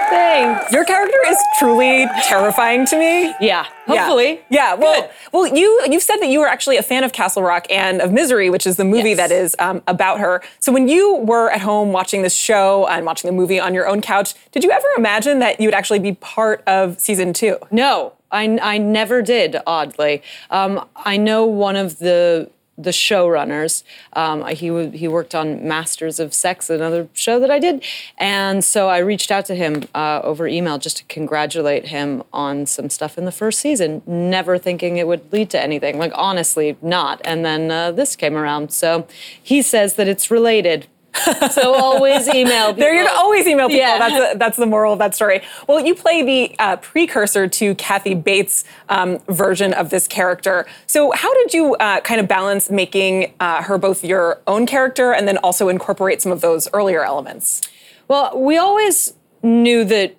Thanks. Your character is truly terrifying to me. Yeah. Hopefully. Yeah. yeah. Well, Good. well, you you've said that you were actually a fan of Castle Rock and of Misery, which is the movie yes. that is um, about her. So when you were at home watching this show and watching the movie on your own couch, did you ever imagine that you would actually be part of season two? No. I, I never did, oddly. Um, I know one of the the showrunners. Um, he w- he worked on Masters of Sex, another show that I did, and so I reached out to him uh, over email just to congratulate him on some stuff in the first season, never thinking it would lead to anything. Like, honestly, not. And then uh, this came around, so he says that it's related. So always email people. There you go. Always email people. Yeah. That's, a, that's the moral of that story. Well, you play the uh, precursor to Kathy Bates' um, version of this character. So how did you uh, kind of balance making uh, her both your own character and then also incorporate some of those earlier elements? Well, we always knew that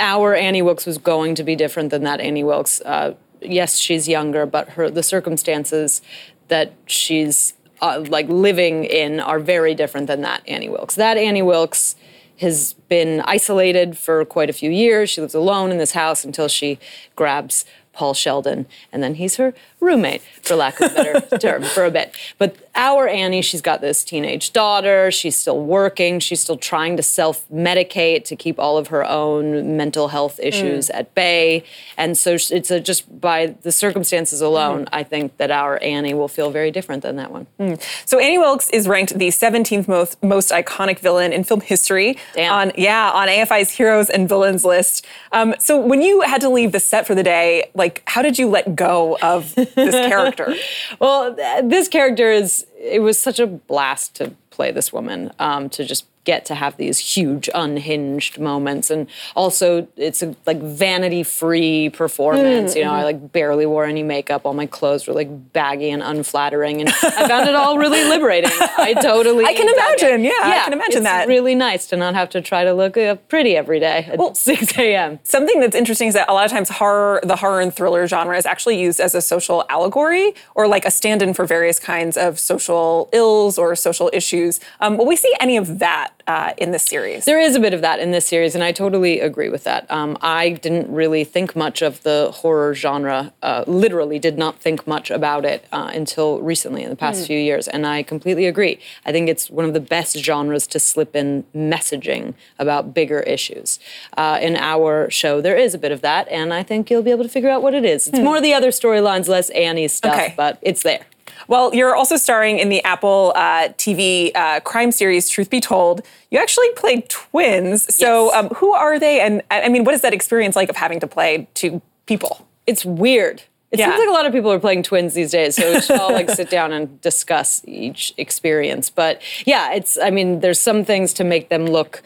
our Annie Wilkes was going to be different than that Annie Wilkes. Uh, yes, she's younger, but her the circumstances that she's Uh, like living in are very different than that Annie Wilkes. That Annie Wilkes has been isolated for quite a few years. She lives alone in this house until she grabs Paul Sheldon, and then he's her roommate, for lack of a better term, for a bit. But our Annie, she's got this teenage daughter. She's still working. She's still trying to self-medicate to keep all of her own mental health issues mm. at bay. And so it's a, just by the circumstances alone, mm. I think that our Annie will feel very different than that one. Mm. So Annie Wilkes is ranked the seventeenth most, most iconic villain in film history. Damn. On, yeah, on A F I's Heroes and Villains list. Um, so when you had to leave the set for the day, like, how did you let go of this character? Well, th- this character is, it was such a blast to play this woman, um, to just get to have these huge unhinged moments. And also it's a like vanity-free performance. Mm-hmm. You know, I like barely wore any makeup. All my clothes were like baggy and unflattering. And I found it all really liberating. I totally... I can imagine. Yeah, yeah, I can imagine it's that. It's really nice to not have to try to look pretty every day at well, six a.m. Something that's interesting is that a lot of times horror, the horror and thriller genre is actually used as a social allegory or like a stand-in for various kinds of social ills or social issues. Um, will we see any of that Uh, in this series? There is a bit of that in this series, and I totally agree with that. Um, I didn't really think much of the horror genre, uh, literally did not think much about it uh, until recently, in the past mm. few years, and I completely agree. I think it's one of the best genres to slip in messaging about bigger issues. Uh, in our show, there is a bit of that, and I think you'll be able to figure out what it is. It's mm. more the other storylines, less Annie's stuff, okay. but it's there. Well, you're also starring in the Apple uh, T V uh, crime series, Truth Be Told. You actually played twins. So yes. um, who are they? And I mean, what is that experience like of having to play two people? It's weird. It yeah. seems like a lot of people are playing twins these days, so we should all like sit down and discuss each experience. But yeah, it's, I mean, there's some things to make them look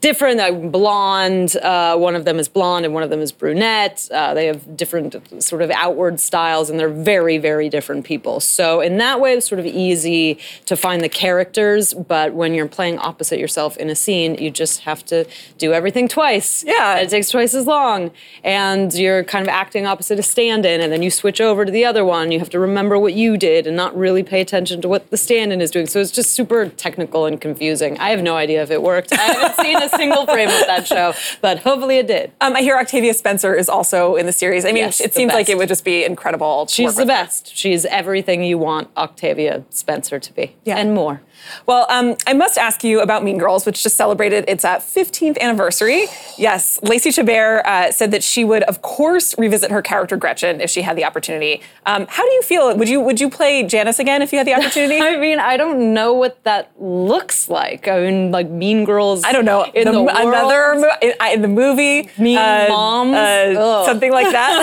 different. I'm blonde. Uh, one of them is blonde and one of them is brunette. Uh, they have different sort of outward styles, and they're very, very different people. So in that way, it's sort of easy to find the characters, but when you're playing opposite yourself in a scene, you just have to do everything twice. Yeah. And it takes twice as long, and you're kind of acting opposite a stand-in, and then you switch over to the other one. You have to remember what you did and not really pay attention to what the stand-in is doing. So it's just super technical and confusing. I have no idea if it worked. I haven't seen it. Single frame of that show, but hopefully it did. Um, I hear Octavia Spencer is also in the series. I mean, yes, it seems best. Like it would just be incredible. To She's the best. Her. She's everything you want Octavia Spencer to be, yeah. and more. Well, um, I must ask you about Mean Girls, which just celebrated its uh, fifteenth anniversary. Yes, Lacey Chabert uh, said that she would, of course, revisit her character Gretchen if she had the opportunity. Um, how do you feel? Would you would you play Janice again if you had the opportunity? I mean, I don't know what that looks like. I mean, like Mean Girls. I don't know. In the, the another in, in the movie, Mean uh, Moms, uh, something like that.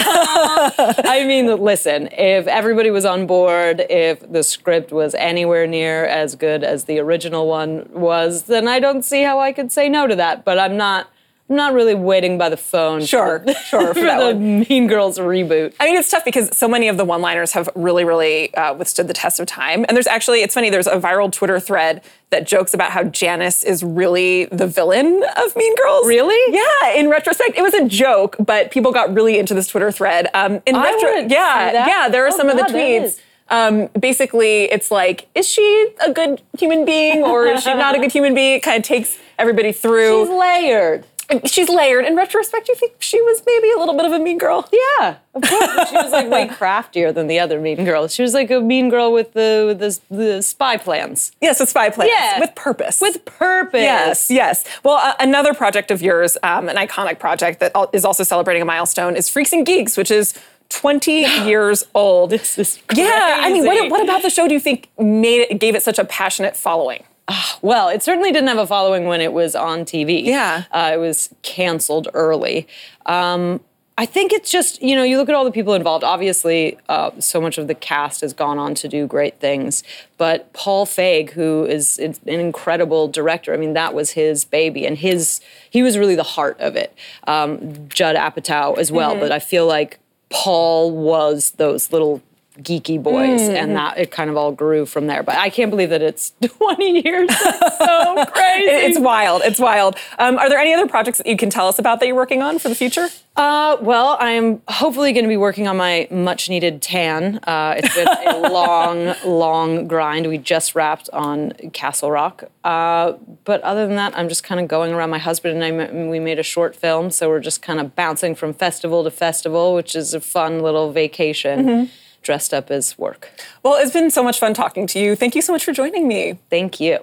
I mean, listen, if everybody was on board, if the script was anywhere near as good as the original one was, then I don't see how I could say no to that. But I'm not I'm not really waiting by the phone sure, for, sure, for, for that the one. Mean Girls reboot. I mean, it's tough because so many of the one-liners have really, really uh, withstood the test of time. And there's actually, it's funny, there's a viral Twitter thread that jokes about how Janice is really the villain of Mean Girls. Really? Yeah, in retrospect, it was a joke, but people got really into this Twitter thread. Um, in I retro- wouldn't yeah, say that. Yeah, there are oh, some God, of the tweets. Um, basically, it's like, is she a good human being or is she not a good human being? It kind of takes everybody through. She's layered. She's layered. In retrospect, you think she was maybe a little bit of a mean girl? Yeah, of course. She was like way craftier than the other mean girls. She was like a mean girl with the with the, the spy plans. Yes, with spy plans. Yeah. With purpose. With purpose. Yes, yes. Well, uh, another project of yours, um, an iconic project that is also celebrating a milestone is Freaks and Geeks, which is twenty years old. This is crazy. Yeah, I mean, what, what about the show do you think made it, gave it such a passionate following? Oh, well, it certainly didn't have a following when it was on T V. Yeah. Uh, it was canceled early. Um, I think it's just, you know, you look at all the people involved. Obviously, uh, so much of the cast has gone on to do great things. But Paul Feig, who is an incredible director, I mean, that was his baby. And his he was really the heart of it. Um, Judd Apatow as well. Mm-hmm. But I feel like Paul was those little geeky boys, mm. and that it kind of all grew from there. But I can't believe that it's twenty years. It's so crazy. It's wild. It's wild. Um, are there any other projects that you can tell us about that you're working on for the future? Uh, well, I'm hopefully going to be working on my much-needed tan. Uh, it's been a long, long grind. We just wrapped on Castle Rock. Uh, but other than that, I'm just kind of going around. My husband and I, we made a short film, so we're just kind of bouncing from festival to festival, which is a fun little vacation. Mm-hmm. dressed up as work. Well, it's been so much fun talking to you. Thank you so much for joining me. Thank you.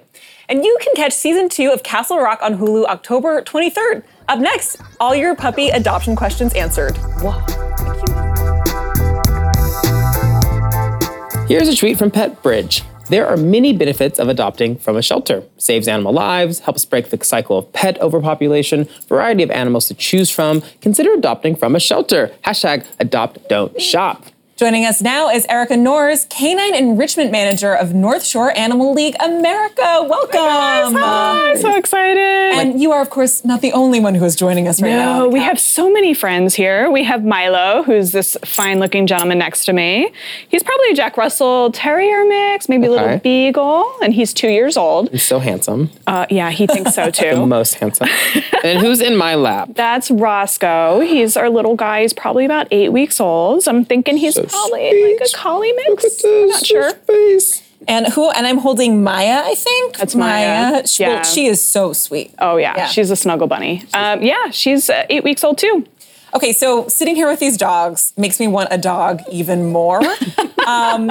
And you can catch season two of Castle Rock on Hulu October twenty-third. Up next, all your puppy adoption questions answered. Whoa. Here's a tweet from Pet Bridge. There are many benefits of adopting from a shelter. Saves animal lives, helps break the cycle of pet overpopulation, variety of animals to choose from. Consider adopting from a shelter. Hashtag adopt, don't shop. Joining us now is Erica Norris, Canine Enrichment Manager of North Shore Animal League America. Welcome. Oh my gosh, hi, so excited. And you are, of course, not the only one who is joining us right no, now. No, we have so many friends here. We have Milo, who's this fine-looking gentleman next to me. He's probably a Jack Russell Terrier mix, maybe okay. a little beagle, and he's two years old. He's so handsome. Uh, yeah, he thinks so, too. The most handsome. And who's in my lap? That's Roscoe. He's our little guy. He's probably about eight weeks old. So I'm thinking he's... So Collie, speech. like a collie mix. Look at this, I'm not sure. Face. And who? And I'm holding Maya, I think. That's Maya. Maya. She, yeah. she is so sweet. Oh yeah, yeah. She's a snuggle bunny. Um, yeah, she's uh, eight weeks old too. Okay, so sitting here with these dogs makes me want a dog even more. um,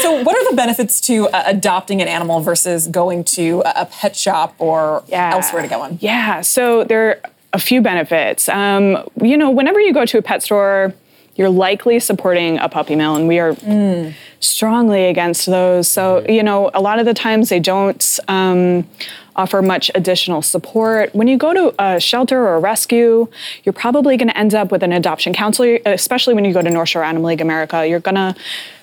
so what are the benefits to uh, adopting an animal versus going to a, a pet shop or yeah. elsewhere to get one? Yeah. So there are a few benefits. Um, you know, whenever you go to a pet store, you're likely supporting a puppy mill, and we are mm. strongly against those. So, you know, a lot of the times they don't um, offer much additional support. When you go to a shelter or a rescue, you're probably gonna end up with an adoption counselor, especially when you go to North Shore Animal League America. You're gonna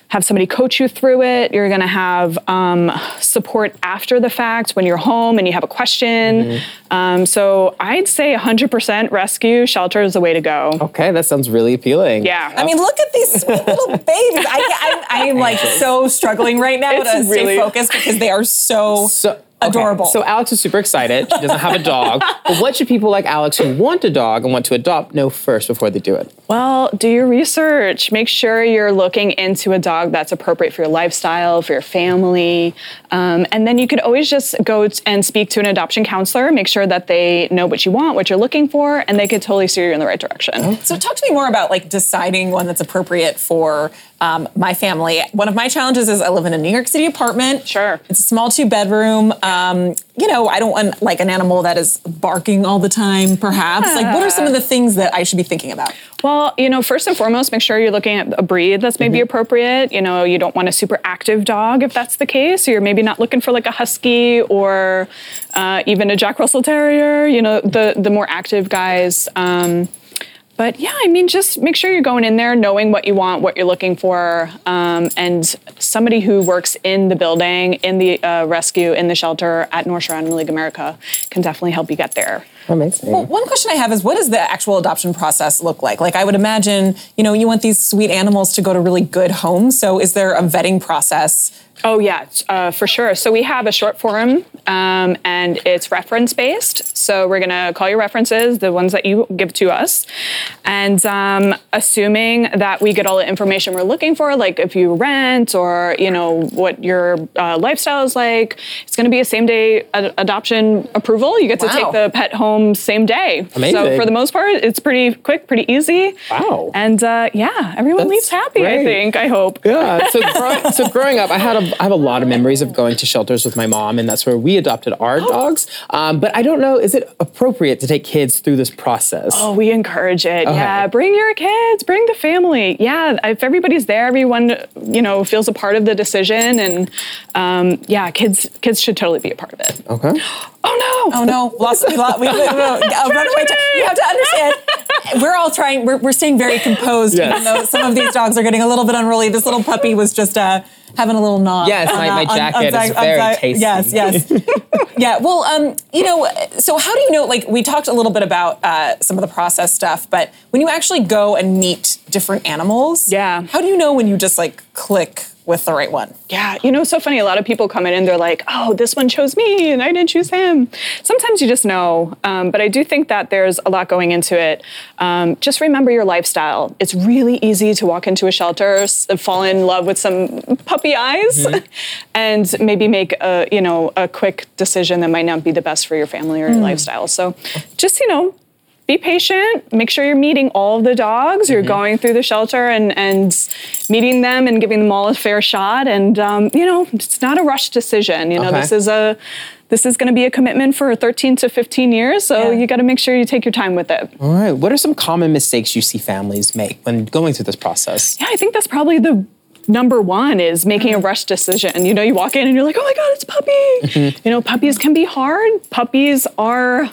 have somebody coach you through it. You're gonna have um, support after the fact when you're home and you have a question. Mm-hmm. Um, so I'd say one hundred percent rescue shelter is the way to go. Okay, that sounds really appealing. Yeah. I mean, look at these sweet little babies. I, I, I'm like so struggling right now it's to really... stay focused because they are so... so- Okay. Adorable. So Alex is super excited. She doesn't have a dog. But what should people like Alex who want a dog and want to adopt know first before they do it? Well, do your research. Make sure you're looking into a dog that's appropriate for your lifestyle, for your family. Um, and then you could always just go t- and speak to an adoption counselor. Make sure that they know what you want, what you're looking for, and they could totally steer you in the right direction. Okay. So talk to me more about like deciding one that's appropriate for Um, my family. One of my challenges is I live in a New York City apartment. Sure. It's a small two bedroom. Um, you know, I don't want like an animal that is barking all the time, perhaps. Yeah. Like what are some of the things that I should be thinking about? Well, you know, first and foremost, make sure you're looking at a breed that's maybe mm-hmm. appropriate. You know, you don't want a super active dog if that's the case. You're maybe not looking for like a husky or uh, even a Jack Russell Terrier, you know, the, the more active guys. Um, But yeah, I mean, just make sure you're going in there knowing what you want, what you're looking for, um, and somebody who works in the building, in the uh, rescue, in the shelter at North Shore Animal League America can definitely help you get there. Amazing. Well, one question I have is, what does the actual adoption process look like? Like, I would imagine, you know, you want these sweet animals to go to really good homes, so is there a vetting process? Oh, yeah, uh, for sure. So we have a short form, um, and it's reference-based. So we're going to call your references, the ones that you give to us. And um, assuming that we get all the information we're looking for, like if you rent or, you know, what your uh, lifestyle is like, it's going to be a same-day ad- adoption approval. You get to wow. take the pet home same day. Amazing. So for the most part, it's pretty quick, pretty easy. Wow. And, uh, yeah, everyone That's leaves happy, great. I think, I hope. Yeah, so, grow- so growing up, I had a I have a lot of memories of going to shelters with my mom, and that's where we adopted our oh. dogs. Um, but I don't know, is it appropriate to take kids through this process? Oh, we encourage it. Okay. Yeah, bring your kids, bring the family. Yeah, if everybody's there, everyone, you know, feels a part of the decision. And um, yeah, kids kids should totally be a part of it. Okay. Oh, no. Oh, no. Lost, we lost, we, we, we, no. Runaway t- you have to understand, we're all trying, we're, we're staying very composed, yes. even though some of these dogs are getting a little bit unruly. This little puppy was just... Uh, having a little nod. Yes, on, my, my on, jacket on, on, is on, very on, tasty. Yes, yes. yeah, well, um, you know, so how do you know, like, we talked a little bit about uh, some of the process stuff, but when you actually go and meet different animals, yeah. how do you know when you just, like, click with the right one? Yeah, you know, it's so funny. A lot of people come in and they're like, oh, this one chose me and I didn't choose him. Sometimes you just know. Um, but I do think that there's a lot going into it. Um, just remember your lifestyle. It's really easy to walk into a shelter, fall in love with some puppy eyes, mm-hmm. and maybe make a, you know, a quick decision that might not be the best for your family or your mm. lifestyle. So just, you know, be patient, make sure you're meeting all of the dogs, you're mm-hmm. going through the shelter and, and meeting them and giving them all a fair shot. And, um, you know, it's not a rushed decision. You know, okay. this is a, this is going to be a commitment for thirteen to fifteen years. So yeah. you got to make sure you take your time with it. All right. What are some common mistakes you see families make when going through this process? Yeah, I think that's probably the number one is making a rush decision. You know, you walk in and you're like, oh my God, it's a puppy. Mm-hmm. You know, puppies can be hard. Puppies are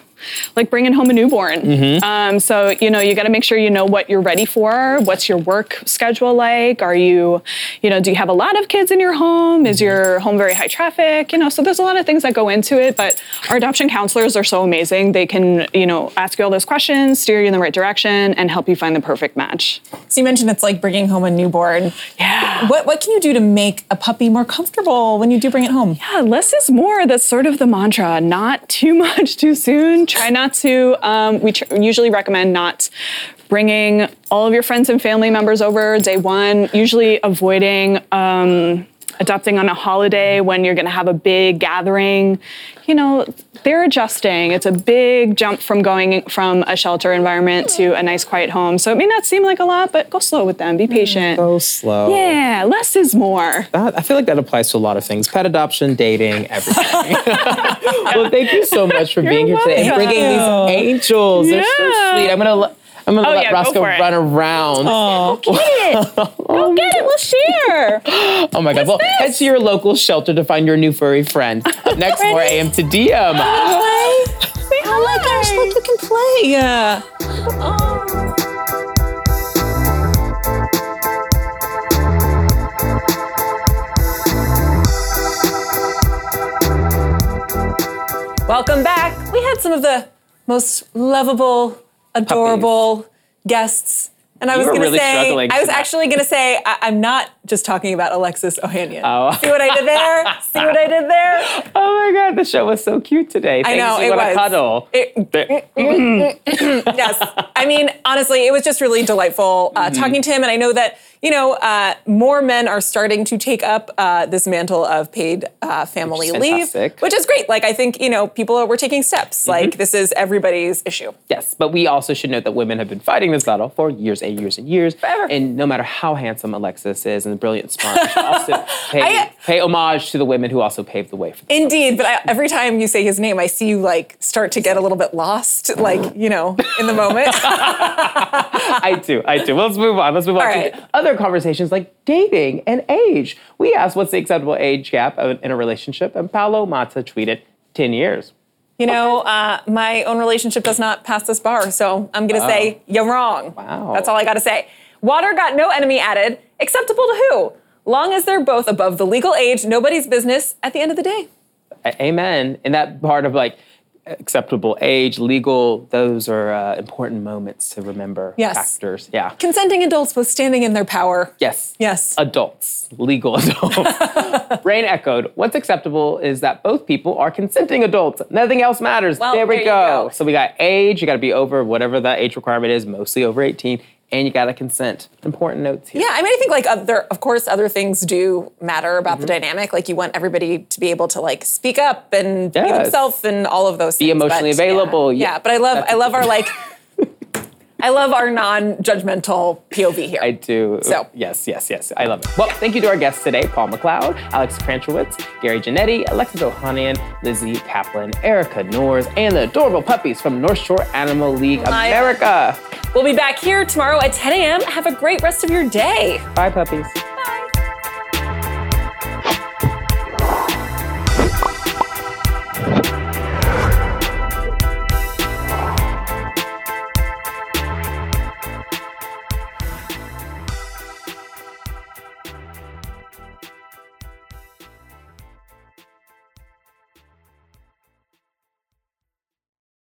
like bringing home a newborn. Mm-hmm. Um, so, you know, you got to make sure you know what you're ready for. What's your work schedule like? Are you, you know, do you have a lot of kids in your home? Is your home very high traffic? You know, so there's a lot of things that go into it, but our adoption counselors are so amazing. They can, you know, ask you all those questions, steer you in the right direction, and help you find the perfect match. So you mentioned it's like bringing home a newborn. Yeah. What what can you do to make a puppy more comfortable when you do bring it home? Yeah, less is more. That's sort of the mantra. Not too much too soon. Try not to, um, we tr- usually recommend not bringing all of your friends and family members over day one, usually avoiding um, adopting on a holiday when you're going to have a big gathering. You know, they're adjusting. It's a big jump from going from a shelter environment to a nice quiet home. So it may not seem like a lot, but go slow with them. Be patient. Go slow. Yeah, less is more. That, I feel like that applies to a lot of things. Pet adoption, dating, everything. Well, thank you so much for You're being here today and bringing these angels. Yeah. They're so sweet. I'm going to... Lo- I'm going to oh, let yeah, Roscoe run around. Oh, go get it. Go get it. We'll share. Oh, my God. What's well, this? Head to your local shelter to find your new furry friend. Up next, more A M to D M. Oh, oh my gosh. Look, you can play. Yeah. Oh. Welcome back. We had some of the most lovable, adorable puppies. Guests. And I you was going really to say, I was actually going to say, I- I'm not just talking about Alexis Ohanian. Oh. See what I did there? See what I did there? Oh my God, the show was so cute today. Thanks, I know, you it want was. A cuddle. It, yes. I mean, honestly, it was just really delightful uh, mm-hmm. talking to him. And I know that, you know, uh, more men are starting to take up uh, this mantle of paid uh, family which leave, which is great. Like, I think, you know, people are, we're taking steps. Mm-hmm. Like, this is everybody's issue. Yes, but we also should note that women have been fighting this battle for years and years and years. Forever. And no matter how handsome Alexis is and brilliant, smart, we should also pay, I, pay homage to the women who also paved the way for this. Indeed, but I, every time you say his name, I see you, like, start to get a little bit lost, like, you know, in the moment. I do, I do. Well, let's move on. Let's move All on right. to other conversations like dating and age. We asked what's the acceptable age gap in a relationship, and Paolo Mata tweeted ten years. You know, okay. uh, my own relationship does not pass this bar, so I'm going to oh. say you're wrong. Wow. That's all I got to say. Water got no enemy added. Acceptable to who? Long as they're both above the legal age, nobody's business at the end of the day. Amen. And that part of like, acceptable age, legal, those are uh, important moments to remember. Yes. Factors. Yeah. Consenting adults both standing in their power. Yes. Yes. Adults. Legal adults. Rain echoed, what's acceptable is that both people are consenting adults. Nothing else matters. Well, there we there go. go. So we got age, you got to be over whatever that age requirement is, mostly over eighteen. And you got to consent. Important notes here. Yeah, I mean, I think, like, other, of course, other things do matter about mm-hmm. the dynamic. Like, you want everybody to be able to, like, speak up and yes. be themselves and all of those be things. Be emotionally but, available. Yeah. Yeah. yeah, but I love That's I love our, like, I love our non-judgmental P O V here. I do. So Yes, yes, yes. I love it. Well, yeah. thank you to our guests today, Paul McLeod, Alex Kranchowitz, Gary Janetti, Alexis Ohanian, Lizzie Caplan, Erica Norris, and the adorable puppies from North Shore Animal League My- America. We'll be back here tomorrow at ten a.m. Have a great rest of your day. Bye, puppies.